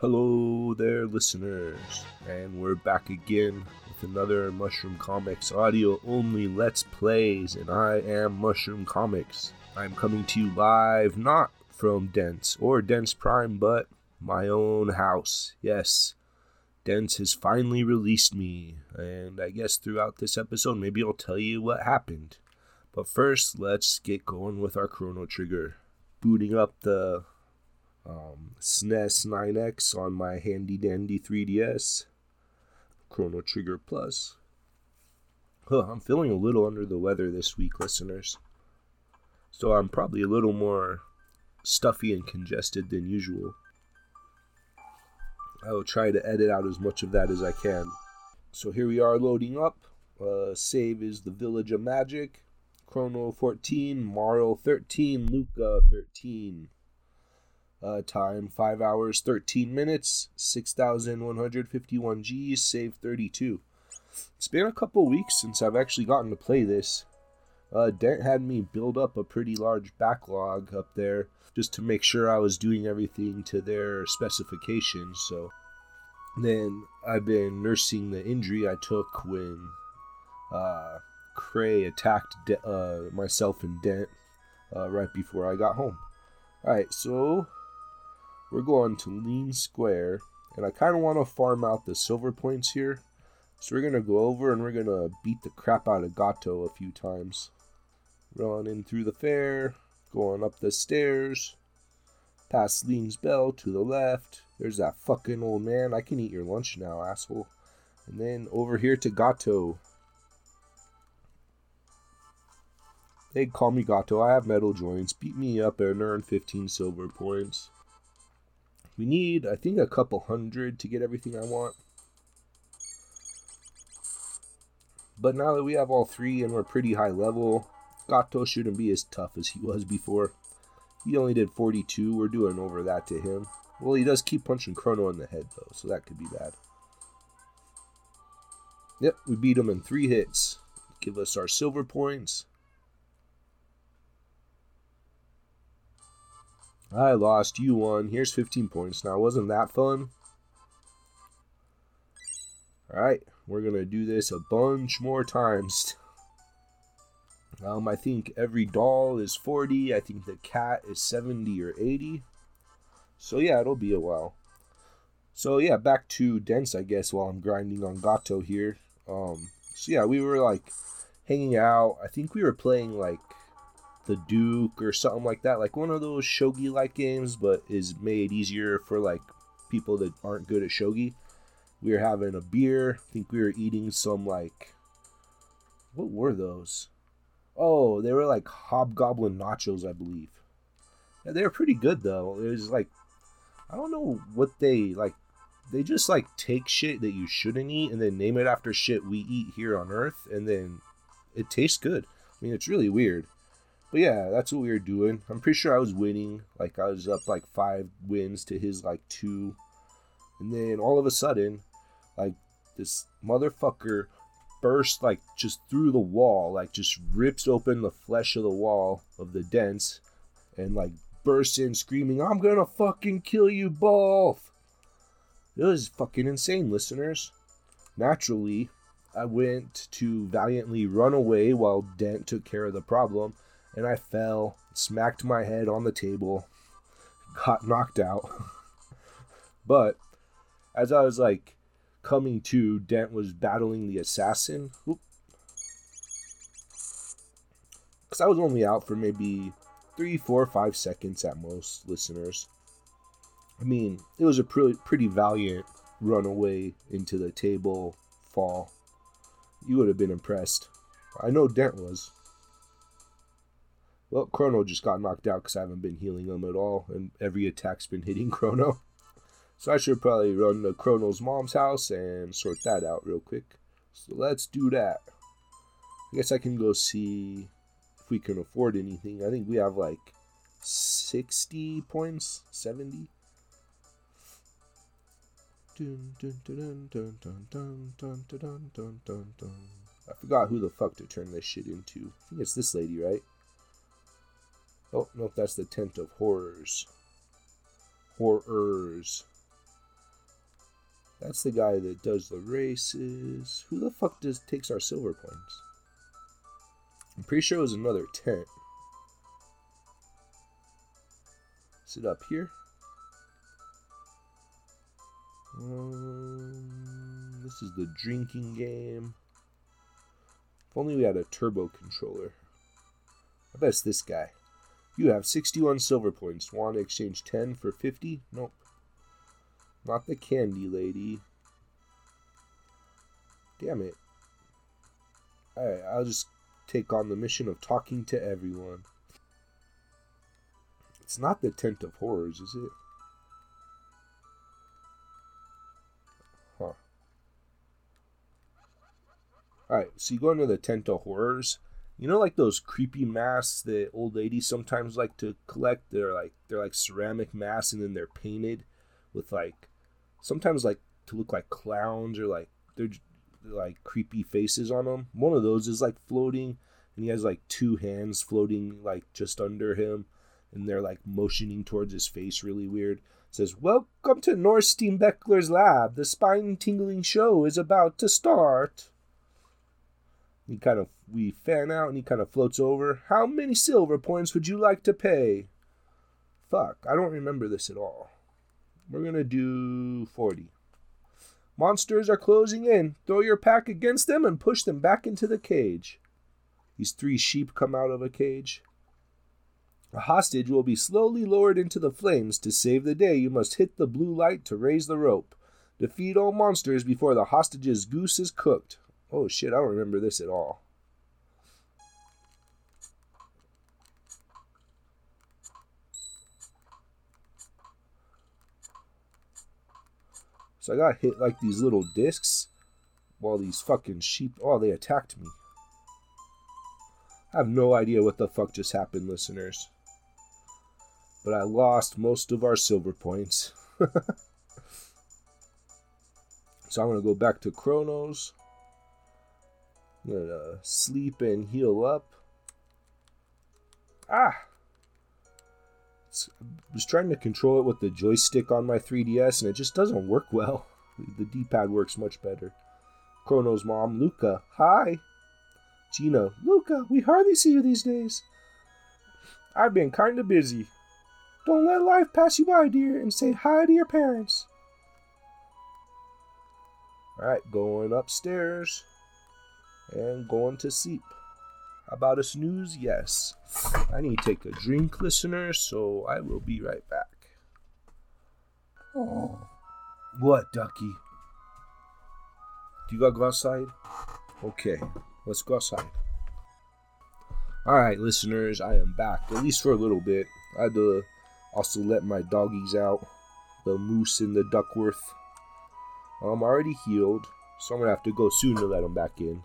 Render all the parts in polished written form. Hello there, listeners, and we're back again with another Mushroom Comics audio-only Let's Plays, and I am Mushroom Comics. I'm coming to you live, not from Dent's or Dent's Prime, but my own house. Yes, Dent's has finally released me, and I guess throughout this episode, maybe I'll tell you what happened. But first, let's get going with our Chrono Trigger. Booting up the SNES 9X on my handy dandy 3DS, Chrono Trigger Plus. I'm feeling a little under the weather this week, listeners. So I'm probably a little more stuffy and congested than usual. I will try to edit out as much of that as I can. So here we are loading up. Save is the Village of Magic, Chrono 14, Mario 13, Luca 13. Time 5 hours 13 minutes, 6,151 G's, save 32. It's been a couple weeks since I've actually gotten to play this. Dent had me build up a pretty large backlog up there just to make sure I was doing everything to their specifications. So then I've been nursing the injury I took when Cray attacked myself and Dent right before I got home. Alright, so we're going to Leene Square, and I kind of want to farm out the silver points here. So we're going to go over and we're going to beat the crap out of Gato a few times. Run in through the fair, going up the stairs, past Leene's Bell to the left. There's that fucking old man. I can eat your lunch now, asshole. And then over here to Gato. They call me Gato. I have metal joints. Beat me up and earn 15 silver points. We need, I think, a couple hundred to get everything I want. But now that we have all three and we're pretty high level, Gato shouldn't be as tough as he was before. He only did 42. We're doing over that to him. Well, he does keep punching Chrono in the head, though, so that could be bad. Yep, we beat him in 3 hits. Give us our silver points. I lost, you won. Here's 15 points. Now, wasn't that fun? Alright, we're going to do this a bunch more times. I think every doll is 40. I think the cat is 70 or 80. So, yeah, it'll be a while. So, yeah, back to Dent's, I guess, while I'm grinding on Gato here. So, yeah, we were, like, hanging out. I think we were playing, like, the Duke or something like that, like one of those shogi like games, but is made easier for like people that aren't good at shogi. We were having a beer. I think we were eating some, like, what were those? Oh, they were like hobgoblin nachos, I believe. Yeah, they were pretty good though. It was like, I don't know what they like. They just like take shit that you shouldn't eat and then name it after shit we eat here on Earth, and then it tastes good. I mean, it's really weird. But yeah, that's what we were doing. I'm pretty sure I was winning. Like, I was up, like, 5 wins to his, like, 2. And then all of a sudden, like, this motherfucker bursts, like, just through the wall. Like, just rips open the flesh of the wall of the Dent's. And, like, bursts in screaming, "I'm gonna fucking kill you both!" It was fucking insane, listeners. Naturally, I went to valiantly run away while Dent took care of the problem. And I fell, smacked my head on the table, got knocked out. But as I was, like, coming to, Dent was battling the assassin. Because I was only out for maybe 3, 4, 5 seconds at most, listeners. I mean, it was a pretty valiant run away into the table fall. You would have been impressed. I know Dent was. Well, Chrono just got knocked out because I haven't been healing him at all, and every attack's been hitting Chrono. So I should probably run to Chrono's mom's house and sort that out real quick. So let's do that. I guess I can go see if we can afford anything. I think we have like 60 points, 70. I forgot who the fuck to turn this shit into. I think it's this lady, right? Oh, nope, that's the Tent of Horrors. That's the guy that does the races. Who the fuck takes our silver coins? I'm pretty sure it was another tent. Is it up here? This is the drinking game. If only we had a turbo controller. I bet it's this guy. You have 61 silver points. Want to exchange 10 for 50? Nope. Not the candy lady. Damn it. Alright, I'll just take on the mission of talking to everyone. It's not the Tent of Horrors, is it? Huh. Alright, so you go into the Tent of Horrors. You know, like those creepy masks that old ladies sometimes like to collect? They're like ceramic masks, and then they're painted with like, sometimes like to look like clowns, or like they're like creepy faces on them. One of those is like floating, and he has like two hands floating like just under him, and they're like motioning towards his face really weird. It says, "Welcome to Norstein Beckler's lab. The spine-tingling show is about to start." We fan out, and he kind of floats over. "How many silver points would you like to pay?" Fuck, I don't remember this at all. We're going to do 40. "Monsters are closing in. Throw your pack against them and push them back into the cage." These three sheep come out of a cage. "A hostage will be slowly lowered into the flames. To save the day, you must hit the blue light to raise the rope. Defeat all monsters before the hostage's goose is cooked." Oh shit, I don't remember this at all. So I got hit like these little discs while these fucking sheep, oh, they attacked me. I have no idea what the fuck just happened, listeners. But I lost most of our silver points. So I'm going to go back to Chronos. I'm going to sleep and heal up. Ah! I was trying to control it with the joystick on my 3DS, and it just doesn't work well. The D-pad works much better. Chrono's mom, Luca. "Hi." Gina, "Luca, we hardly see you these days." "I've been kinda busy." "Don't let life pass you by, dear, and say hi to your parents." Alright, going upstairs. And going to sleep. How about a snooze? Yes. I need to take a drink, listeners, so I will be right back. Oh. What, Ducky? Do you gotta go outside? Okay, let's go outside. Alright, listeners, I am back, at least for a little bit. I had to also let my doggies out, the moose and the Duckworth. I'm already healed, so I'm gonna have to go soon to let them back in.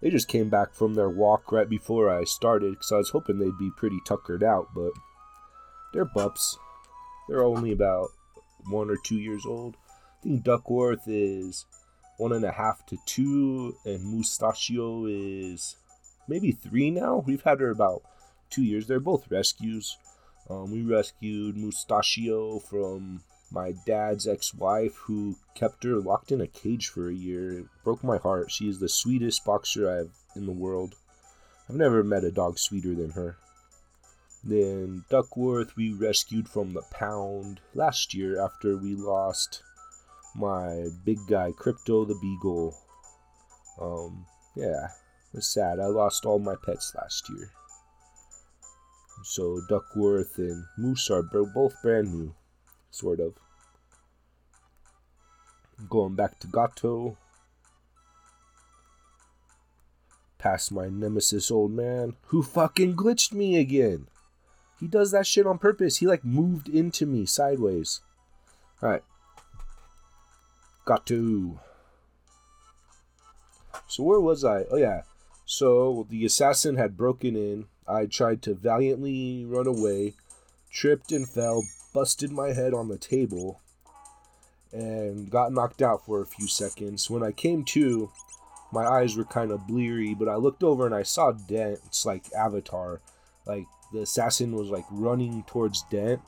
They just came back from their walk right before I started, because I was hoping they'd be pretty tuckered out, but they're pups. They're only about 1 or 2 years old. I think Duckworth is 1.5 to 2, and Mustachio is maybe 3 now. We've had her about 2 years. They're both rescues. We rescued Mustachio from my dad's ex-wife, who kept her locked in a cage for a year. It broke my heart. She is the sweetest boxer I've in the world. I've never met a dog sweeter than her. Then Duckworth we rescued from the pound last year after we lost my big guy, Crypto the Beagle. Yeah, it's sad. I lost all my pets last year. So Duckworth and Moose are both brand new. Sort of. Going back to Gato. Past my nemesis old man, who fucking glitched me again. He does that shit on purpose. He like moved into me sideways. Alright. Gato. So where was I? Oh yeah. So the assassin had broken in. I tried to valiantly run away. Tripped and fell. Busted my head on the table and got knocked out for a few seconds. When I came to, my eyes were kind of bleary, but I looked over and I saw Dent. It's like Avatar. Like the assassin was like running towards Dent,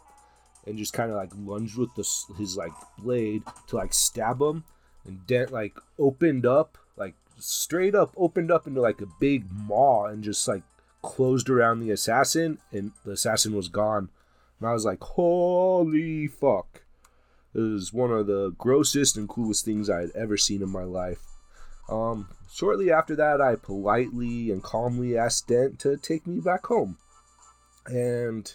and just kind of like lunged with his like blade to like stab him, and Dent like opened up, like straight up opened up into like a big maw and just like closed around the assassin, and the assassin was gone. And I was like, holy fuck. It was one of the grossest and coolest things I had ever seen in my life. Shortly after that, I politely and calmly asked Dent to take me back home. And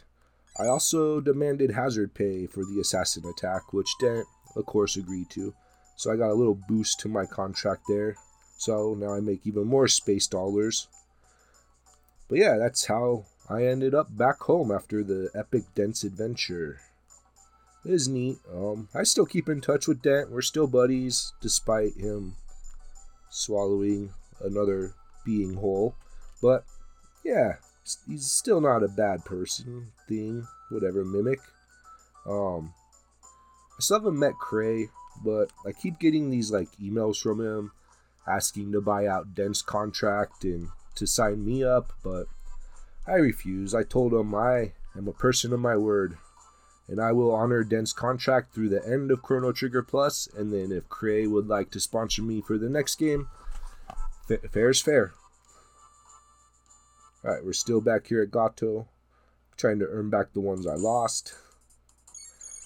I also demanded hazard pay for the assassin attack, which Dent, of course, agreed to. So I got a little boost to my contract there. So now I make even more space dollars. But yeah, that's how I ended up back home after the epic Dent's adventure. It is neat. I still keep in touch with Dent. We're still buddies, despite him swallowing another being whole. But yeah, he's still not a bad person, thing, whatever, mimic. I still haven't met Cray, but I keep getting these like emails from him asking to buy out Dent's contract and to sign me up, but I refuse. I told him I am a person of my word, and I will honor Dent's contract through the end of Chrono Trigger Plus, and then if Cray would like to sponsor me for the next game, fair is fair. Alright, we're still back here at Gato, trying to earn back the ones I lost.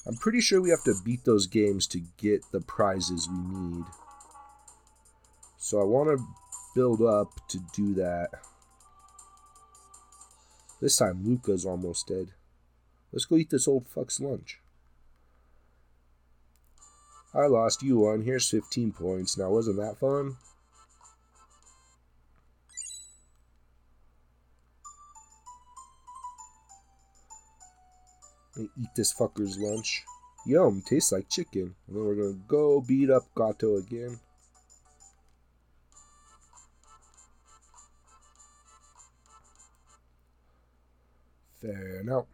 I'm pretty sure we have to beat those games to get the prizes we need. So I want to build up to do that. This time Luca's almost dead. Let's go eat this old fuck's lunch. I lost, you won. Here's 15 points. Now, wasn't that fun? Eat this fucker's lunch. Yum, tastes like chicken. And then we're gonna go beat up Gato again. Fair enough.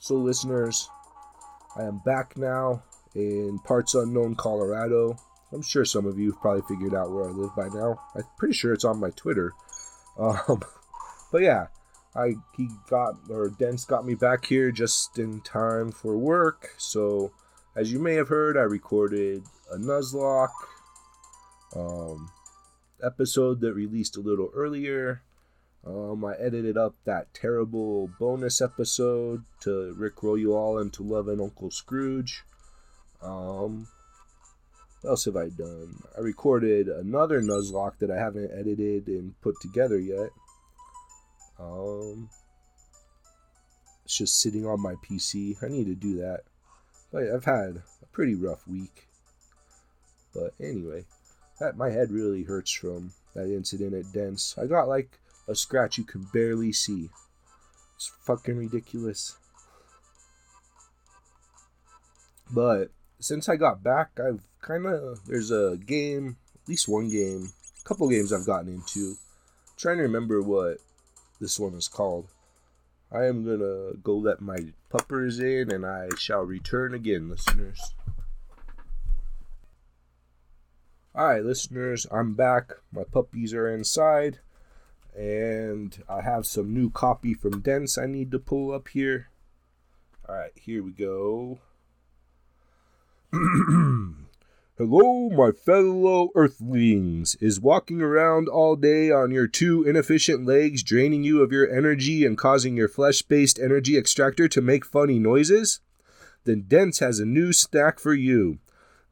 So listeners, I am back now in parts unknown Colorado. I'm sure some of you have probably figured out where I live by now. I'm pretty sure it's on my Twitter. But yeah, Dent's got me back here just in time for work. So as you may have heard, I recorded a Nuzlocke episode that released a little earlier. I edited up that terrible bonus episode to Rickroll you all into loving Uncle Scrooge. What else have I done? I recorded another Nuzlocke that I haven't edited and put together yet. It's just sitting on my PC. I need to do that. But I've had a pretty rough week. But anyway, my head really hurts from that incident at Dent's. I got like a scratch you can barely see. It's fucking ridiculous. But since I got back, there's a game, at least one game, a couple games I've gotten into. I'm trying to remember what this one is called. I am gonna go let my puppers in, and I shall return again, listeners. Alright, listeners, I'm back. My puppies are inside, and I have some new copy from Dent's I need to pull up here. Alright, here we go. Hello, my fellow earthlings. Is walking around all day on your two inefficient legs draining you of your energy and causing your flesh-based energy extractor to make funny noises? Then Dent's has a new snack for you.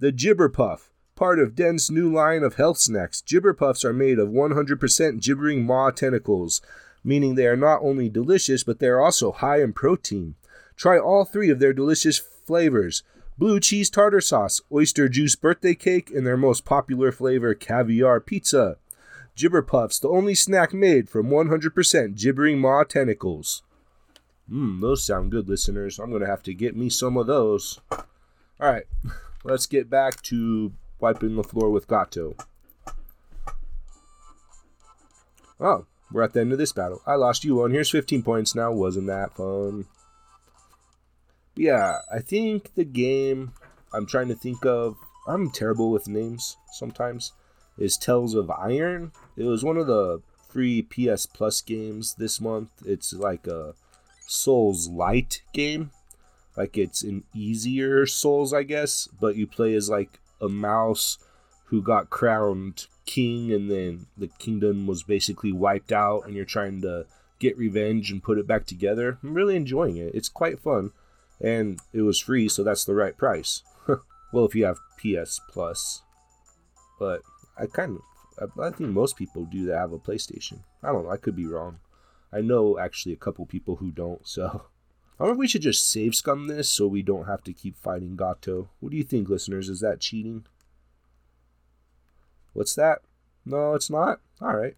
The Gibber Puff, part of Dent's new line of health snacks. Gibber Puffs are made of 100% gibbering maw tentacles, meaning they are not only delicious, but they are also high in protein. Try all three of their delicious flavors: blue cheese tartar sauce, oyster juice birthday cake, and their most popular flavor, caviar pizza. Gibber Puffs, the only snack made from 100% gibbering maw tentacles. Those sound good, listeners. I'm going to have to get me some of those. All right, let's get back to wiping the floor with Gato. Oh, we're at the end of this battle. I lost, you won. Here's 15 points now. Wasn't that fun? Yeah, I think the game I'm trying to think of, I'm terrible with names sometimes, is Tales of Iron. It was one of the free PS Plus games this month. It's like a Souls Light game. Like, it's an easier Souls, I guess, but you play as like a mouse who got crowned king, and then the kingdom was basically wiped out, and you're trying to get revenge and put it back together. I'm really enjoying it. It's quite fun, and it was free, so that's the right price. Well, if you have PS Plus. But I think most people do that have a PlayStation. I don't know. I could be wrong. I know actually a couple people who don't, so. I wonder if we should just save scum this so we don't have to keep fighting Gato. What do you think, listeners? Is that cheating? What's that? No, it's not? Alright.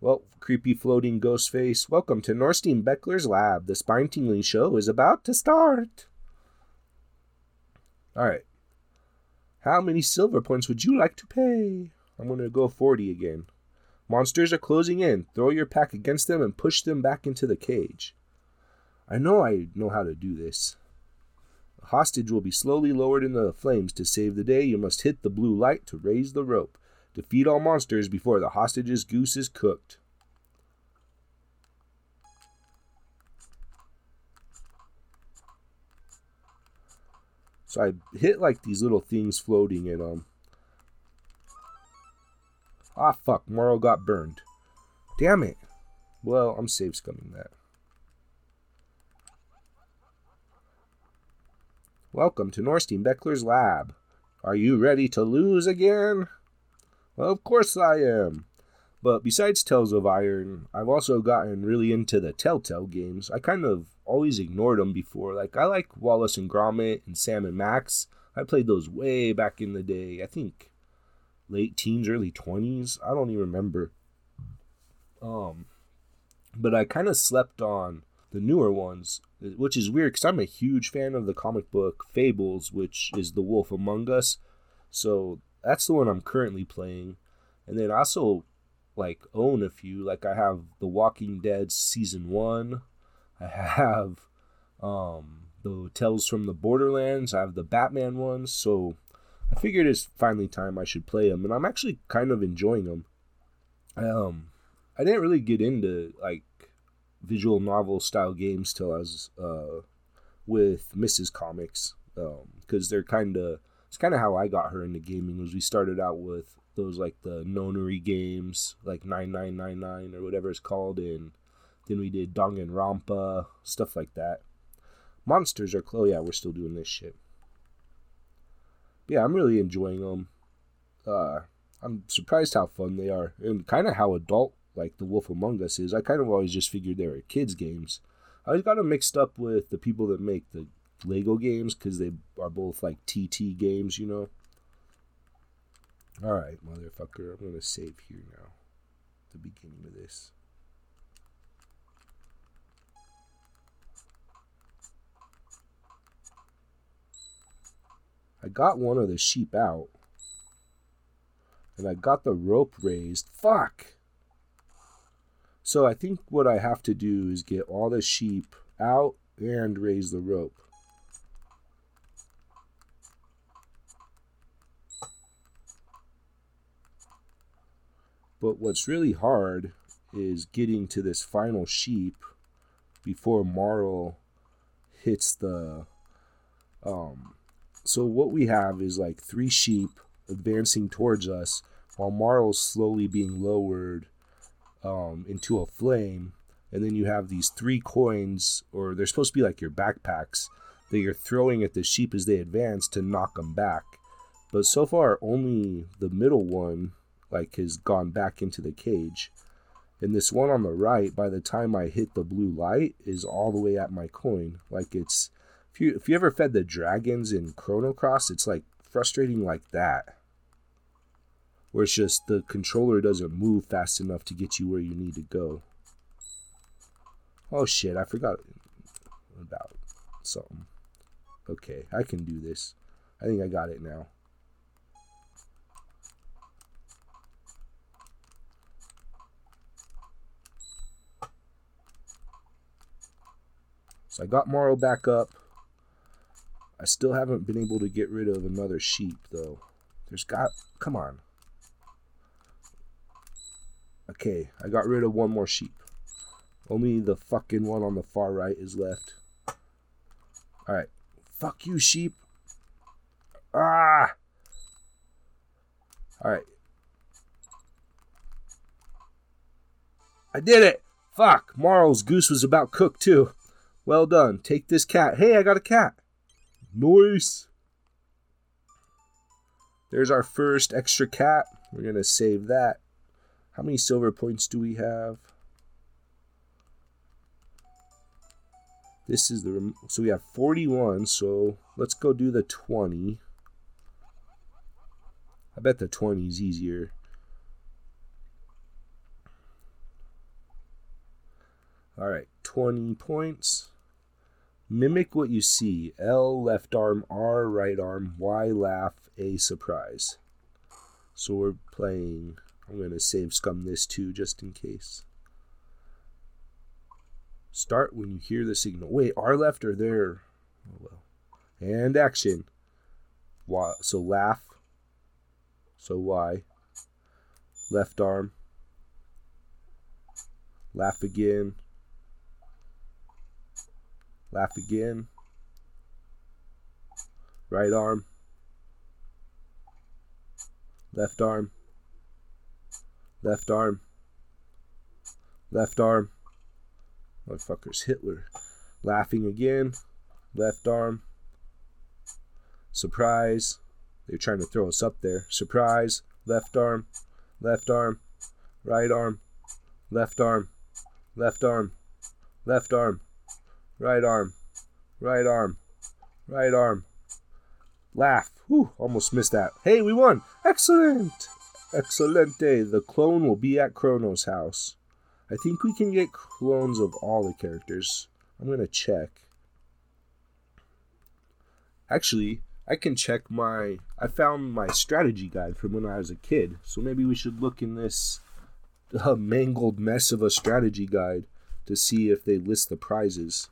Well, creepy floating ghost face. Welcome to Norstein Beckler's Lab. The spine-tingling show is about to start. Alright. How many silver points would you like to pay? I'm going to go 40 again. Monsters are closing in. Throw your pack against them and push them back into the cage. I know how to do this. A hostage will be slowly lowered into the flames. To save the day, you must hit the blue light to raise the rope. Defeat all monsters before the hostage's goose is cooked. So I hit like these little things floating and ah, fuck. Morrow got burned. Damn it. Well, I'm save scumming that. Welcome to Norstein Beckler's Lab. Are you ready to lose again? Well, of course I am. But besides Tales of Iron, I've also gotten really into the Telltale games. I kind of always ignored them before. Like, I like Wallace and Gromit and Sam and Max. I played those way back in the day. I think late teens, early 20s. I don't even remember. But I kind of slept on the newer ones, which is weird because I'm a huge fan of the comic book Fables, which is The Wolf Among Us. So that's the one I'm currently playing. And then I also like own a few. Like I have The Walking Dead Season 1. I have the Tales from the Borderlands. I have the Batman ones. So I figured it's finally time I should play them. And I'm actually kind of enjoying them. I didn't really get into like visual novel style games till I was with Mrs. Comics, because it's kind of how I got her into gaming. Was we started out with those like the Nonary Games, like 9999 or whatever it's called, and then we did Danganronpa, stuff like that. Monsters are close. Yeah, we're still doing this shit. But yeah, I'm really enjoying them. I'm surprised how fun they are and kind of how adult like The Wolf Among Us is. I kind of always just figured they were kids' games. I always got them mixed up with the people that make the Lego games, because they are both like TT games, you know? Alright, motherfucker. I'm going to save here now. The beginning of this. I got one of the sheep out. And I got the rope raised. Fuck! So I think what I have to do is get all the sheep out and raise the rope. But what's really hard is getting to this final sheep before Marl hits the... So what we have is like 3 sheep advancing towards us while Marl's slowly being lowered into a flame, and then you have these 3 coins, or they're supposed to be like your backpacks, that you're throwing at the sheep as they advance to knock them back. But so far only the middle one like has gone back into the cage, and this one on the right, by the time I hit the blue light, is all the way at my coin. Like, it's if you ever fed the dragons in Chrono Cross, it's like frustrating like that, where it's just the controller doesn't move fast enough to get you where you need to go. Oh shit, I forgot about something. Okay, I can do this. I think I got it now. So I got Morrow back up. I still haven't been able to get rid of another sheep, though. Come on. Okay, I got rid of one more sheep. Only the fucking one on the far right is left. Alright. Fuck you, sheep. Ah! Alright. I did it! Fuck! Marl's goose was about cooked, too. Well done. Take this cat. Hey, I got a cat. Nice. There's our first extra cat. We're going to save that. How many silver points do we have? This is the... So we have 41, so let's go do the 20. I bet the 20 is easier. Alright, 20 points. Mimic what you see. L, left arm, R, right arm, Y, laugh, A, surprise. So we're playing... I'm going to save scum this too, just in case. Start when you hear the signal. Wait, R left or there? Oh, well. And action. Y, so laugh. So Y. Left arm. Laugh again. Laugh again. Right arm. Left arm. Left arm. Left arm. Motherfucker's Hitler. Laughing again. Left arm. Surprise. They're trying to throw us up there. Surprise. Left arm. Left arm. Right arm. Left arm. Left arm. Left arm. Right arm. Right arm. Right arm. Laugh. Whew. Almost missed that. Hey, we won. Excellent. Excelente, the clone will be at Chrono's house. I think we can get clones of all the characters. I'm going to check. Actually, I can check my... I found my strategy guide from when I was a kid. So maybe we should look in this mangled mess of a strategy guide to see if they list the prizes.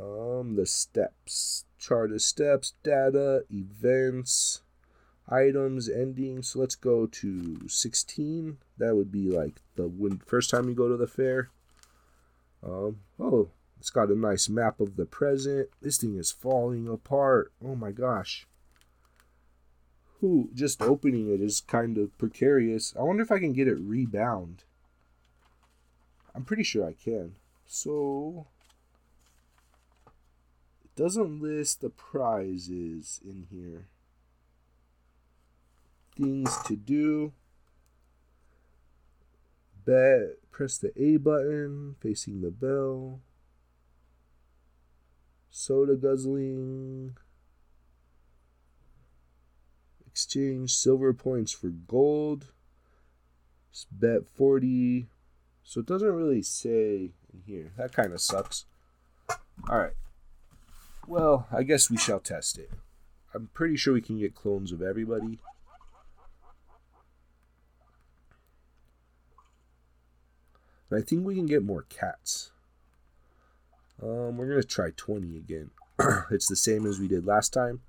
The steps. Chart of steps, data, events... items, endings. So let's go to 16. That would be like the first time you go to the fair. Oh, it's got a nice map of the present. This thing is falling apart. Oh my gosh. Ooh, just opening it is kind of precarious. I wonder if I can get it rebound. I'm pretty sure I can. So it doesn't list the prizes in here. Things to do. Bet. Press the A button. Facing the bell. Soda guzzling. Exchange silver points for gold. Bet 40. So it doesn't really say in here. That kind of sucks. Alright. Well, I guess we shall test it. I'm pretty sure we can get clones of everybody. I think we can get more cats. We're going to try 20 again. It's the same as we did last time.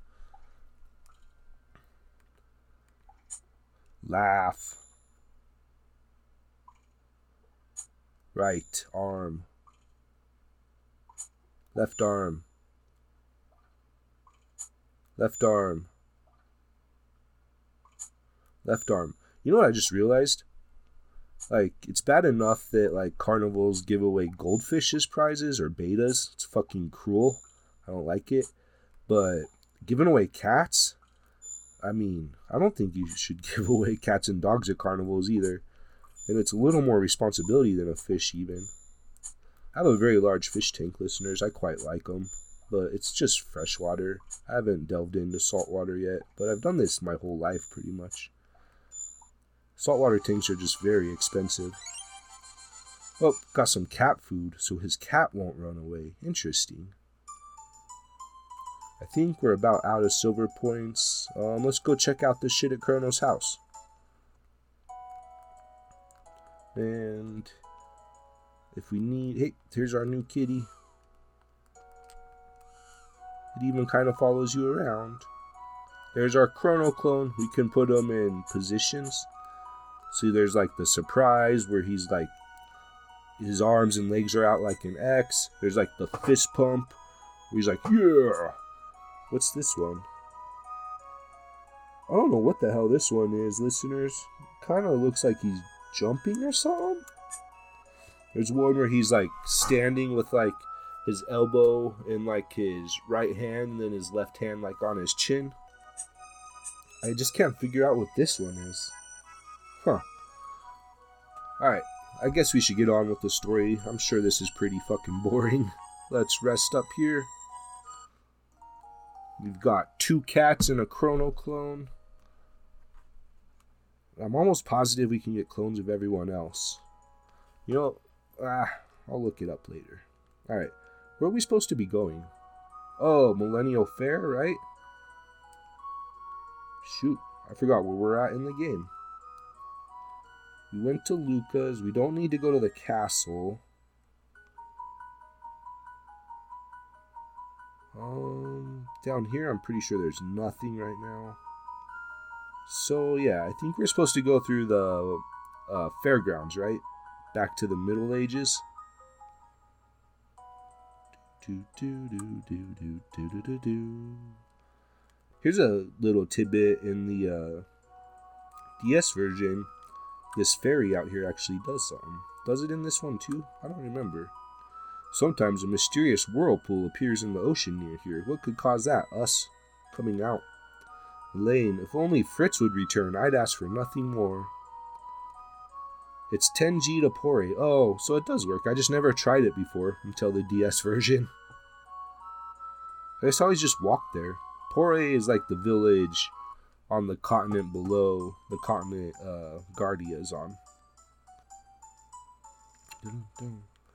Laugh. Right arm. Left arm. Left arm. Left arm. You know what I just realized? Like, it's bad enough that, like, carnivals give away goldfish as prizes or betas. It's fucking cruel. I don't like it. But giving away cats? I mean, I don't think you should give away cats and dogs at carnivals either. And it's a little more responsibility than a fish, even. I have a very large fish tank, listeners. I quite like them. But it's just freshwater. I haven't delved into saltwater yet. But I've done this my whole life, pretty much. Saltwater tanks are just very expensive. Oh, got some cat food, so his cat won't run away. Interesting. I think we're about out of silver points. Let's go check out this shit at Chrono's house. And if we need... Hey, here's our new kitty. It even kind of follows you around. There's our Chrono clone. We can put him in positions. See, there's like the surprise where he's like, his arms and legs are out like an X. There's like the fist pump where he's like, yeah. What's this one? I don't know what the hell this one is, listeners. Kind of looks like he's jumping or something. There's one where he's like standing with like his elbow and like his right hand and then his left hand like on his chin. I just can't figure out what this one is. Huh. Alright, I guess we should get on with the story. I'm sure this is pretty fucking boring. Let's rest up here. We've got two cats and a chrono clone. I'm almost positive we can get clones of everyone else. You know, I'll look it up later. Alright, where are we supposed to be going? Oh, Millennial Fair, right? Shoot, I forgot where we're at in the game. We went to Luca's. We don't need to go to the castle. Down here, I'm pretty sure there's nothing right now. So, yeah, I think we're supposed to go through the fairgrounds, right? Back to the Middle Ages. Here's a little tidbit in the DS version. This fairy out here actually does something. Does it in this one too? I don't remember. Sometimes a mysterious whirlpool appears in the ocean near here. What could cause that? Us coming out. Elaine, if only Fritz would return, I'd ask for nothing more. It's 10G to Pori. Oh, so it does work. I just never tried it before until the DS version. I just always just walked there. Pori is like the village on the continent below the continent Guardia is on.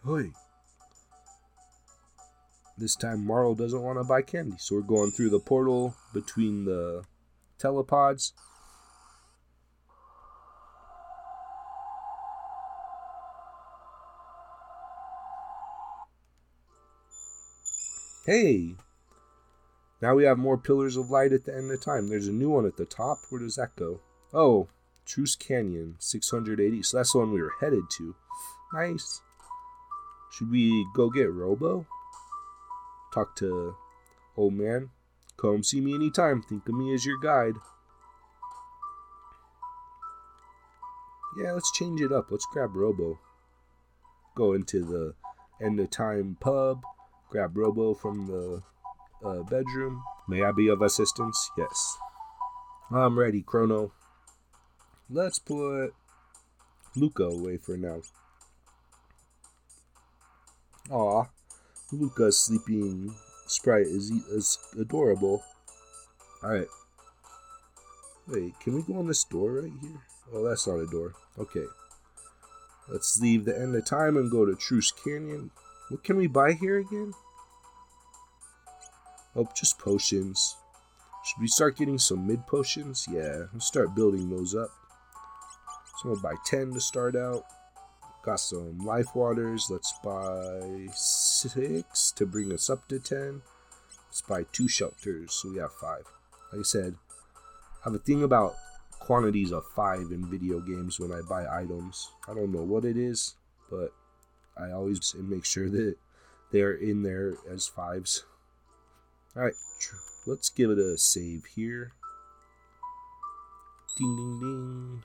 Hey. This time Marl doesn't want to buy candy, so we're going through the portal between the telepods. Hey! Now we have more Pillars of Light at the end of time. There's a new one at the top. Where does that go? Oh, Truce Canyon, 680. So that's the one we were headed to. Nice. Should we go get Robo? Talk to old man. Come see me anytime. Think of me as your guide. Yeah, let's change it up. Let's grab Robo. Go into the end of time pub. Grab Robo from the... bedroom. May I be of assistance? Yes. I'm ready, Chrono. Let's put Luca away for now. Aw, Luca's sleeping sprite is adorable. Alright. Wait, can we go on this door right here? Oh, that's not a door. Okay. Let's leave the end of time and go to Truce Canyon. What can we buy here again? Oh, just potions. Should we start getting some mid potions? Yeah, let's start building those up. So I'm gonna buy 10 to start out. Got some life waters. Let's buy 6 to bring us up to 10. Let's buy 2 shelters, so we have 5. Like I said, I have a thing about quantities of 5 in video games when I buy items. I don't know what it is, but I always make sure that they're in there as 5s. Alright, let's give it a save here. Ding, ding, ding.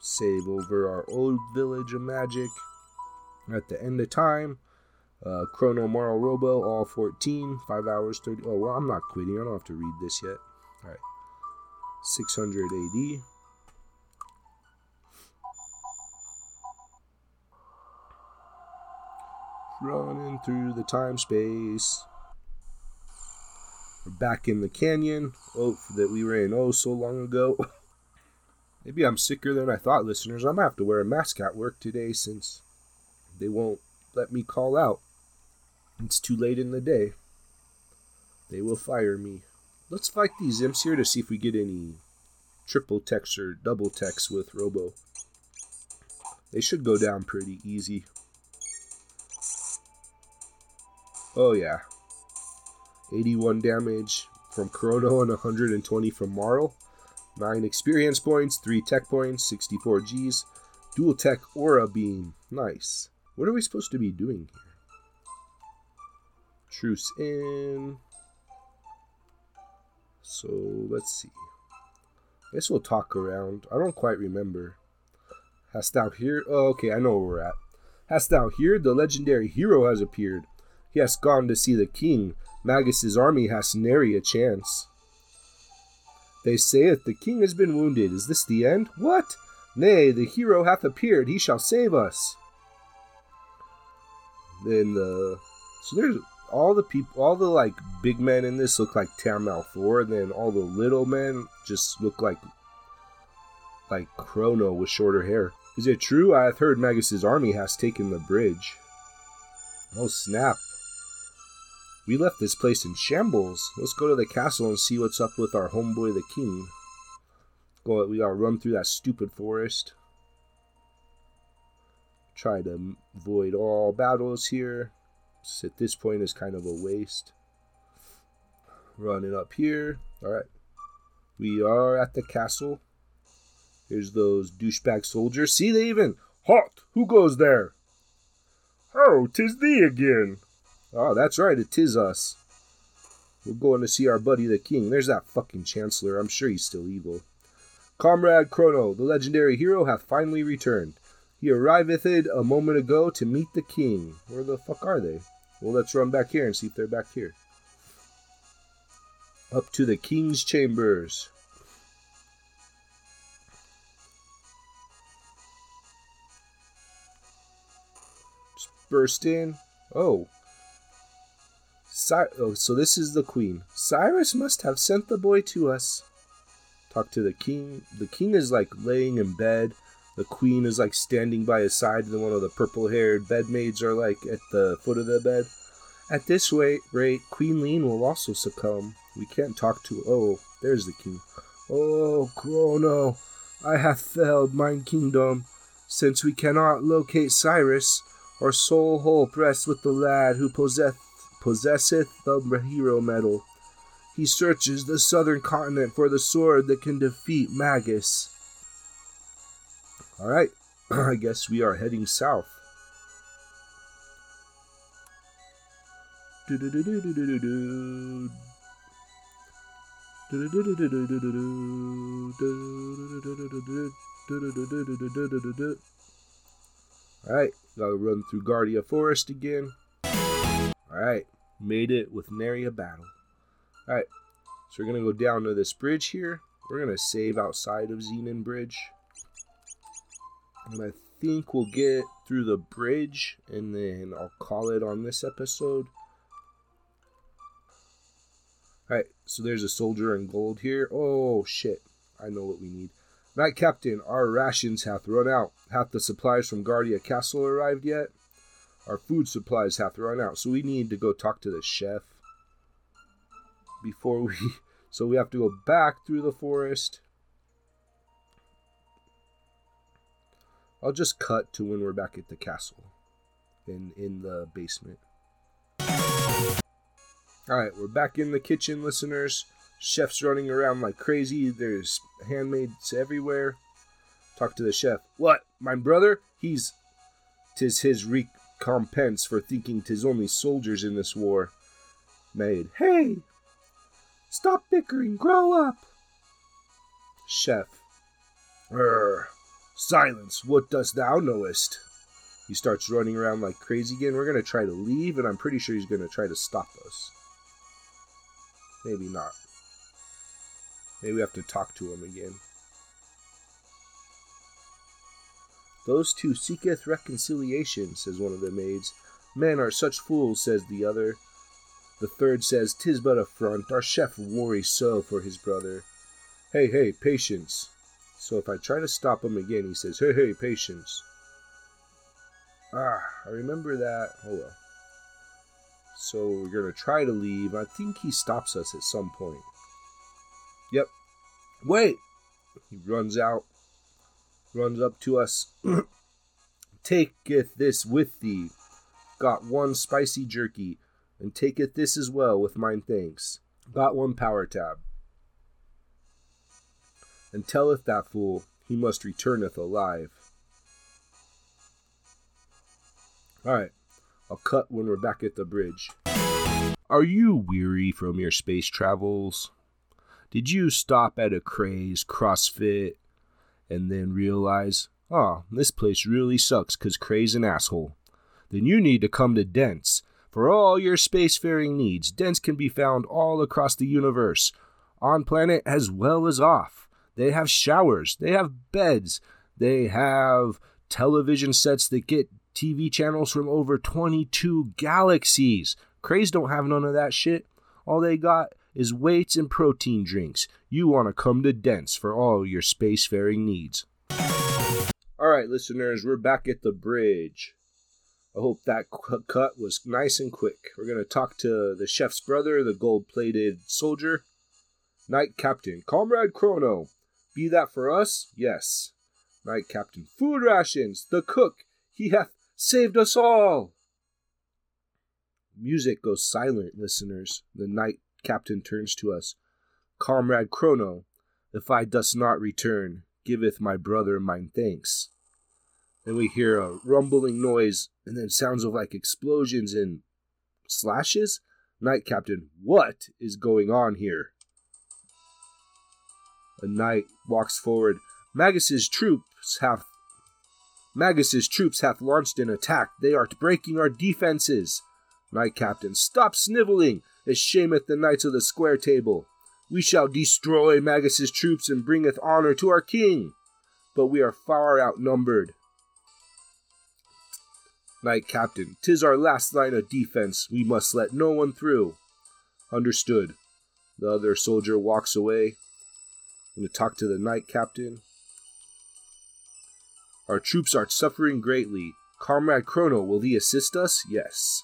Save over our old village of magic. At the end of time, Chrono, Marl, Robo, all 14. 5 hours, 30... Oh, well, I'm not quitting. I don't have to read this yet. Alright. 600 AD. Running through the time space. We're back in the canyon that we were in so long ago. Maybe I'm sicker than I thought, listeners. I'm going to have to wear a mask at work today since they won't let me call out. It's too late in the day. They will fire me. Let's fight these imps here to see if we get any triple techs or double techs with Robo. They should go down pretty easy. Oh, yeah. 81 damage from Chrono and 120 from Marl. 9 experience points, 3 tech points, 64 Gs, dual tech aura beam. Nice. What are we supposed to be doing here? Truce in. So let's see. I guess we'll talk around. I don't quite remember. Hast thou here? Oh, okay, I know where we're at. Hast thou here? The legendary hero has appeared. He has gone to see the king. Magus' army has nary a chance. They sayeth the king has been wounded. Is this the end? What? Nay, the hero hath appeared. He shall save us. Then the... So there's all the people, all the like big men in this look like Tamal Thor, and then all the little men just look like Chrono with shorter hair. Is it true? I have heard Magus' army has taken the bridge. Oh snap. We left this place in shambles. Let's go to the castle and see what's up with our homeboy the king. Go, we gotta run through that stupid forest. Try to avoid all battles here. At this point is kind of a waste. Running up here. Alright. We are at the castle. Here's those douchebag soldiers. See, they even... Halt! Who goes there? Oh, 'tis thee again. Oh, that's right. It is us. We're going to see our buddy the king. There's that fucking chancellor. I'm sure he's still evil. Comrade Chrono, the legendary hero, hath finally returned. He arriveth a moment ago to meet the king. Where the fuck are they? Well, let's run back here and see if they're back here. Up to the king's chambers. Just burst in. Oh. So this is the queen. Cyrus must have sent the boy to us. Talk to the king. The king is like laying in bed. The queen is like standing by his side. And then one of the purple-haired bedmaids are like at the foot of the bed. At this rate, Queen Leene will also succumb. We can't talk to... Oh, there's the king. Oh, Chrono, I have failed mine kingdom. Since we cannot locate Cyrus, our soul hope rests with the lad who possesseth the hero medal. He searches the southern continent for the sword that can defeat Magus. Alright, I guess we are heading south. Alright, gotta run through Guardia Forest again. Alright, made it with nary a battle. Alright, so we're gonna go down to this bridge here. We're gonna save outside of Zenon Bridge. And I think we'll get through the bridge, and then I'll call it on this episode. Alright, so there's a soldier in gold here. Oh, shit. I know what we need. Night Captain, our rations hath run out. Hath the supplies from Guardia Castle arrived yet? Our food supplies hath run out, so we need to go talk to the chef. So we have to go back through the forest. I'll just cut to when we're back at the castle and in the basement. Alright, we're back in the kitchen, listeners. Chef's running around like crazy. There's handmaids everywhere. Talk to the chef. What? My brother? 'Tis his recompense for thinking 'tis only soldiers in this war. Maid. Hey! Stop bickering. Grow up. Chef. Urgh. Silence, what dost thou knowest? He starts running around like crazy again. We're going to try to leave, and I'm pretty sure he's going to try to stop us. Maybe not. Maybe we have to talk to him again. Those two seeketh reconciliation, says one of the maids. Men are such fools, says the other. The third says, 'tis but a front. Our chef worries so for his brother. Hey, patience. So if I try to stop him again, he says, hey, patience. Ah, I remember that. Oh, well. So we're going to try to leave. I think he stops us at some point. Yep. Wait! He runs out. Runs up to us. Taketh this with thee. Got one spicy jerky. And taketh this as well with mine thanks. Got one power tab. and telleth that fool he must returneth alive. Alright, I'll cut when we're back at the bridge. Are you weary from your space travels? Did you stop at a Cray's CrossFit and then realize, oh, this place really sucks because Cray's an asshole? Then you need to come to Dent's. For all your spacefaring needs, Dent's can be found all across the universe, on planet as well as off. They have showers, they have beds, they have television sets that get TV channels from over 22 galaxies. Craze don't have none of that shit. All they got is weights and protein drinks. You want to come to Dent's for all your spacefaring needs. All right, listeners, we're back at the bridge. I hope that cut was nice and quick. We're going to talk to the chef's brother, the gold-plated soldier. Knight Captain, Comrade Chrono, be that for us? Yes. Knight Captain, food rations, the cook, he hath saved us all. Music goes silent, listeners. The Knight Captain turns to us. Comrade Chrono, if I dost not return, giveth my brother mine thanks. Then we hear a rumbling noise, and then sounds of like explosions and slashes. Knight Captain, what is going on here? A knight walks forward. Magus's troops hath launched an attack. They are breaking our defenses. Knight Captain, stop sniveling! It shameth the knights of the square table. We shall destroy Magus's troops and bringeth honor to our king. But we are far outnumbered. Knight Captain, 'tis our last line of defense. We must let no one through. Understood. The other soldier walks away. I'm going to talk to the Knight Captain. Our troops are suffering greatly. Comrade Chrono, will thee assist us? Yes.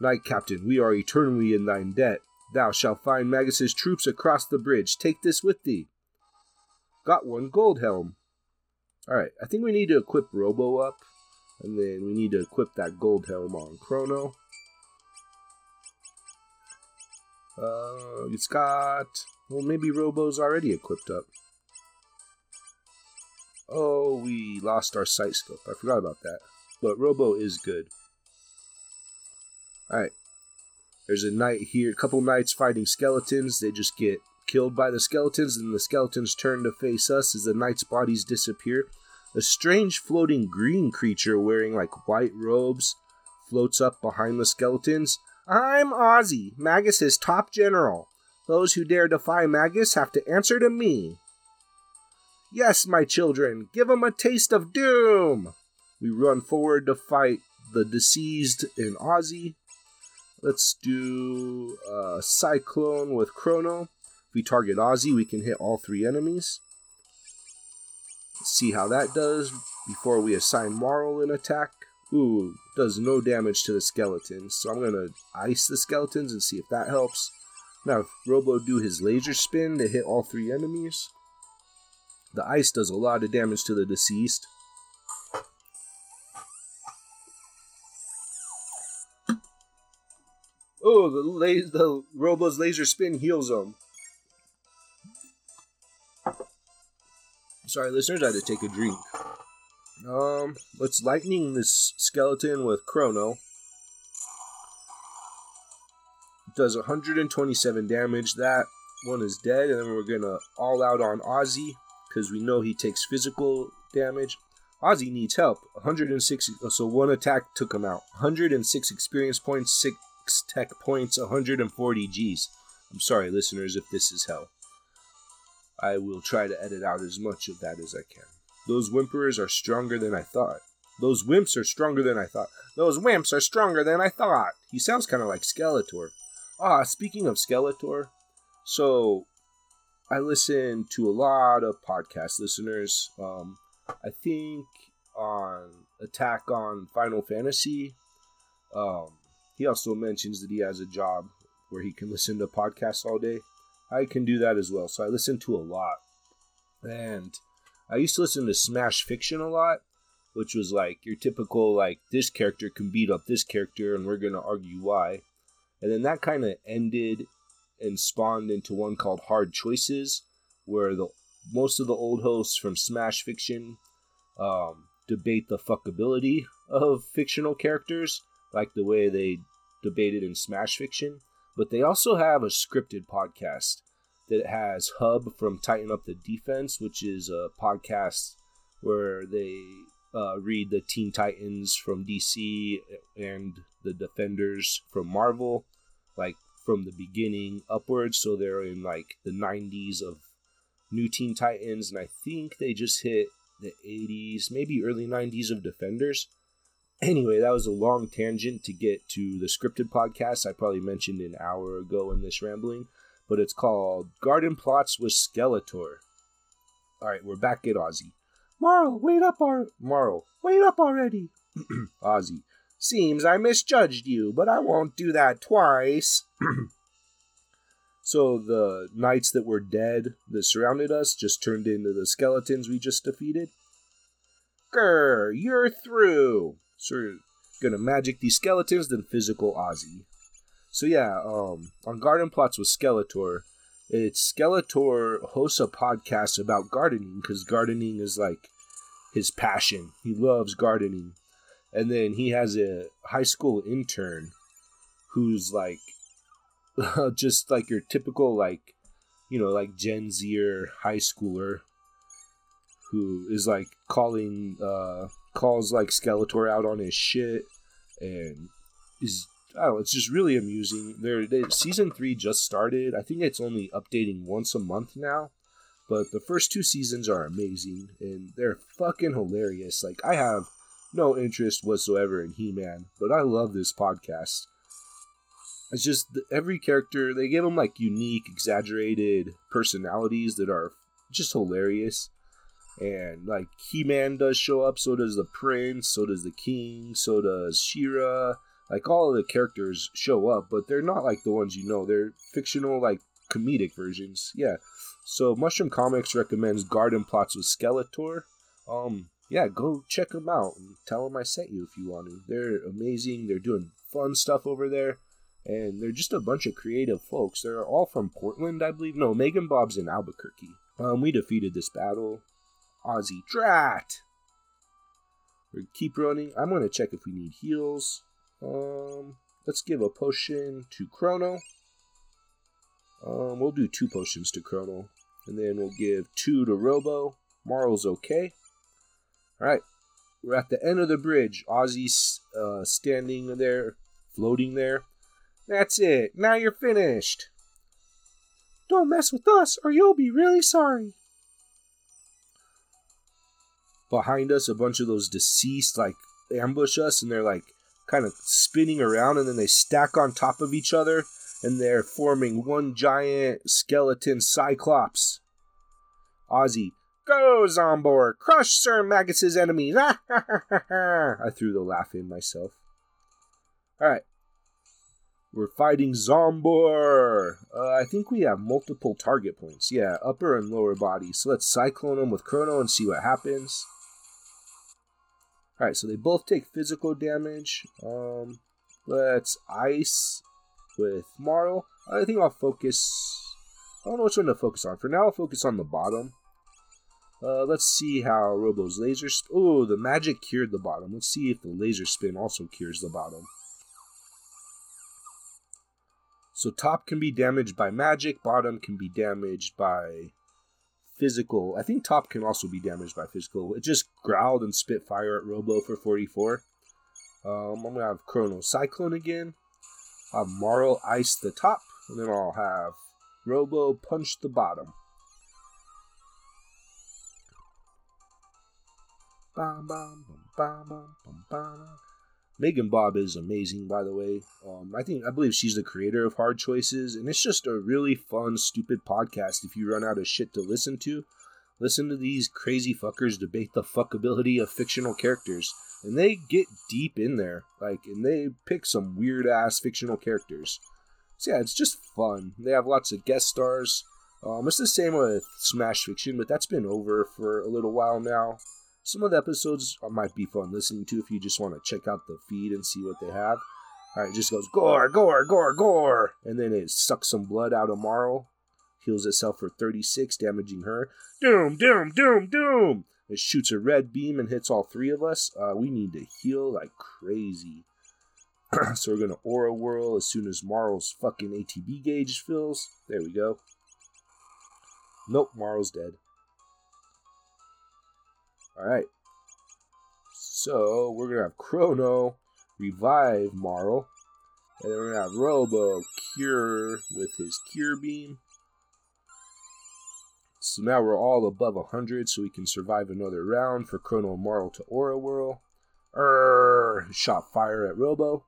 Knight Captain, we are eternally in thine debt. Thou shalt find Magus's troops across the bridge. Take this with thee. Got one gold helm. Alright, I think we need to equip Robo up. And then we need to equip that gold helm on Chrono. It's got... Well, maybe Robo's already equipped up. Oh, we lost our sight scope. I forgot about that. But Robo is good. Alright, there's a knight here, a couple knights fighting skeletons. They just get killed by the skeletons, and the skeletons turn to face us as the knights' bodies disappear. A strange floating green creature wearing like white robes floats up behind the skeletons. I'm Ozzie, Magus's top general. Those who dare defy Magus have to answer to me. Yes, my children, give 'em a taste of doom! We run forward to fight the deceased and Ozzie. Let's do a Cyclone with Chrono. If we target Ozzie, we can hit all three enemies. Let's see how that does before we assign Marl an attack. Ooh, does no damage to the skeletons. So I'm going to ice the skeletons and see if that helps. Now, if Robo do his laser spin to hit all three enemies. The ice does a lot of damage to the deceased. Oh, the Robo's laser spin heals him. Sorry, listeners, I had to take a drink. Let's lightning this skeleton with Chrono. It does 127 damage. That one is dead, and then we're gonna all out on Ozzie because we know he takes physical damage. Ozzie needs help. 106. So one attack took him out. 106 experience points. 6. Tech points, 140 G's. I'm sorry, listeners, if this is hell. I will try to edit out as much of that as I can. Those wimps are stronger than I thought. Those wimps are stronger than I thought. He sounds kind of like Skeletor. Speaking of Skeletor, so I listen to a lot of podcast listeners. I think on Attack on Final Fantasy, he also mentions that he has a job where he can listen to podcasts all day. I can do that as well, so I listen to a lot. And I used to listen to Smash Fiction a lot, which was like your typical, like, this character can beat up this character and we're going to argue why. And then that kind of ended and spawned into one called Hard Choices, where the most of the old hosts from Smash Fiction debate the fuckability of fictional characters, like the way they debated in Smash Fiction. But they also have a scripted podcast that has Hub from Tighten Up the Defense, which is a podcast where they read the Teen Titans from DC and the Defenders from Marvel, like from the beginning upwards. So they're in like the 90s of New Teen Titans, and I think they just hit the 80s, maybe early 90s of Defenders. Anyway, that was a long tangent to get to the scripted podcast I probably mentioned an hour ago in this rambling, but it's called Garden Plots with Skeletor. All right, we're back at Ozzie. Marl, wait up already. Ozzie, seems I misjudged you, but I won't do that twice. So the knights that were dead that surrounded us just turned into the skeletons we just defeated. Grr, you're through. So we're gonna magic these skeletons, then physical Ozzie. So yeah, on Garden Plots with Skeletor, it's Skeletor hosts a podcast about gardening, because gardening is like his passion. He loves gardening. And then he has a high school intern who's like, just like your typical, like, you know, like Gen Zer high schooler who is like calls like Skeletor out on his shit, and is, I don't know, it's just really amusing. Season 3 just started. I think it's only updating once a month now, but the first 2 seasons are amazing, and they're fucking hilarious. Like, I have no interest whatsoever in He-Man, but I love this podcast. It's just every character, they give them like unique, exaggerated personalities that are just hilarious. And like He-Man does show up, so does the prince, so does the king, so does She-Ra. Like, all of the characters show up, but they're not like the ones you know. They're fictional, like, comedic versions. Yeah. So Mushroom Comics recommends Garden Plots with Skeletor. Yeah, go check them out and tell them I sent you if you want to. They're amazing. They're doing fun stuff over there. And they're just a bunch of creative folks. They're all from Portland, I believe. No, Megan Bob's in Albuquerque. We defeated this battle. Ozzie, drat! We keep running. I'm going to check if we need heals. Let's give a potion to Chrono. We'll do 2 potions to Chrono. And then we'll give 2 to Robo. Marl's okay. Alright. We're at the end of the bridge. Ozzie's standing there, floating there. That's it. Now you're finished. Don't mess with us or you'll be really sorry. Behind us, a bunch of those deceased, like, ambush us, and they're, like, kind of spinning around, and then they stack on top of each other, and they're forming one giant skeleton cyclops. Ozzie, go, Zombor! Crush Sir Magus' enemies! I threw the laugh in myself. Alright. We're fighting Zombor. I think we have multiple target points. Yeah, upper and lower body. So let's cyclone them with Chrono and see what happens. Alright, so they both take physical damage. Let's ice with Marl. I think I'll focus... I don't know which one to focus on. For now, I'll focus on the bottom. Let's see how Robo's laser... Ooh, the magic cured the bottom. Let's see if the laser spin also cures the bottom. So top can be damaged by magic, bottom can be damaged by physical. I think top can also be damaged by physical. It just growled and spit fire at Robo for 44. I'm going to have Chrono Cyclone again. I'll have Marl ice the top, and then I'll have Robo punch the bottom. Bam, bam, bam, bam, bam, bam. Megan Bob is amazing, by the way. I believe she's the creator of Hard Choices, and it's just a really fun, stupid podcast. If you run out of shit to listen to these crazy fuckers debate the fuckability of fictional characters, and they get deep in there, like, and they pick some weird ass fictional characters. So yeah, it's just fun. They have lots of guest stars. It's the same with Smash Fiction, but that's been over for a little while now. Some of the episodes might be fun listening to if you just want to check out the feed and see what they have. Alright, it just goes, gore, gore, gore, gore. And then it sucks some blood out of Marl. heals itself for 36, damaging her. Doom, doom, doom, doom! It shoots a red beam and hits all three of us. We need to heal like crazy. So we're going to Aura Whirl as soon as Marl's fucking ATB gauge fills. There we go. Nope, Marl's dead. Alright. So we're going to have Chrono revive Marl. And then we're going to have Robo cure with his cure beam. So now we're all above 100, so we can survive another round for Chrono and Marl to Aura Whirl. Shot fire at Robo.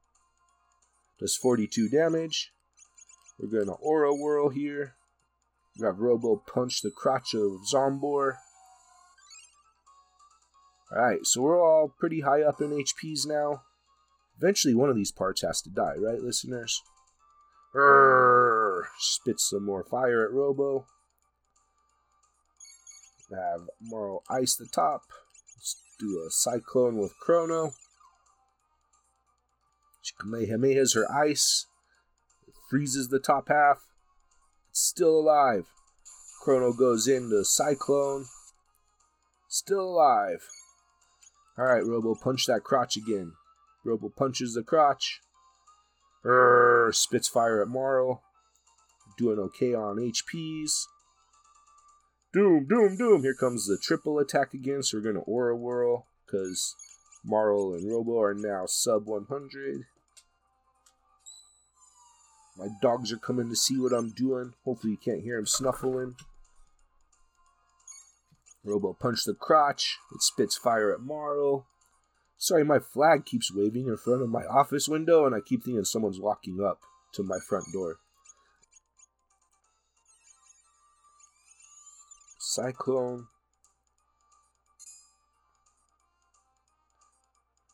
Does 42 damage. We're going to Aura Whirl here. We have Robo punch the crotch of Zombor. Alright, so we're all pretty high up in HPs now. Eventually one of these parts has to die, right, listeners? Spits some more fire at Robo. Have Marl ice the top. Let's do a cyclone with Chrono. She Kamehameha's her ice. It freezes the top half. It's still alive. Chrono goes into cyclone. Still alive. Alright, Robo, punch that crotch again. Robo punches the crotch. Spits fire at Marl. Doing okay on HPs. Doom, doom, doom. Here comes the triple attack again, so we're going to Aura Whirl, because Marl and Robo are now sub 100. My dogs are coming to see what I'm doing. Hopefully you can't hear them snuffling. Robo punched the crotch. It spits fire at Marl. Sorry, my flag keeps waving in front of my office window, and I keep thinking someone's walking up to my front door. Cyclone.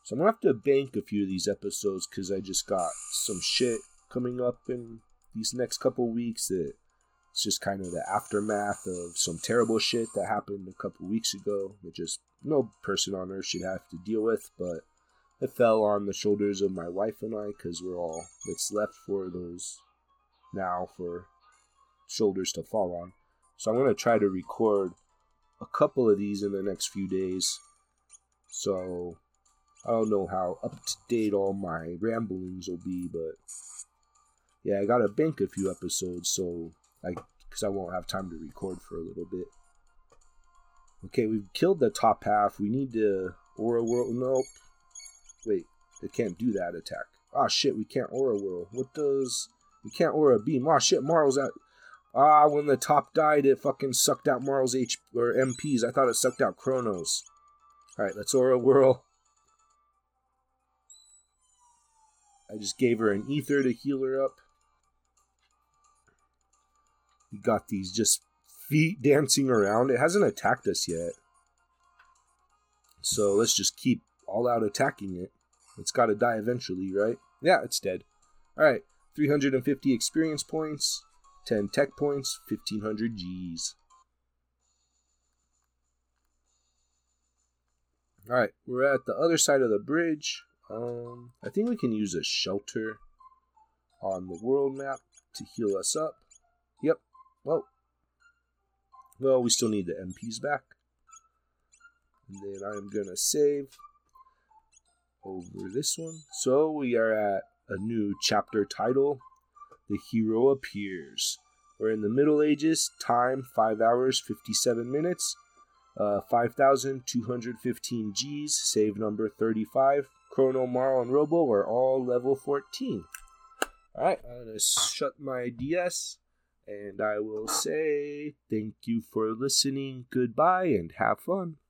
So I'm going to have to bank a few of these episodes because I just got some shit coming up in these next couple weeks that it's just kind of the aftermath of some terrible shit that happened a couple weeks ago that just no person on earth should have to deal with, but it fell on the shoulders of my wife and I because we're all that's left for those now for shoulders to fall on. So I'm going to try to record a couple of these in the next few days. So I don't know how up to date all my ramblings will be, but yeah, I got to bank a few episodes so because I won't have time to record for a little bit. Okay, we've killed the top half. We need to Aura Whirl. Nope. Wait, they can't do that attack. Ah, shit, we can't Aura Whirl. What does... We can't Aura Beam. Ah, shit, Marl's out. Ah, when the top died, it fucking sucked out Marl's MPs. I thought it sucked out Chrono's. Alright, let's Aura Whirl. I just gave her an ether to heal her up. We got these just feet dancing around. It hasn't attacked us yet. So let's just keep all out attacking it. It's got to die eventually, right? Yeah, it's dead. Alright, 350 experience points. 10 tech points, 1,500 Gs. Alright, we're at the other side of the bridge. I think we can use a shelter on the world map to heal us up. Yep. Well, we still need the MPs back. And then I'm going to save over this one. So we are at a new chapter title. The hero appears. We're in the Middle Ages. Time, 5 hours, 57 minutes. 5,215 Gs. Save number 35. Chrono, Marl, and Robo are all level 14. Alright, I'm going to shut my DS. And I will say thank you for listening. Goodbye and have fun.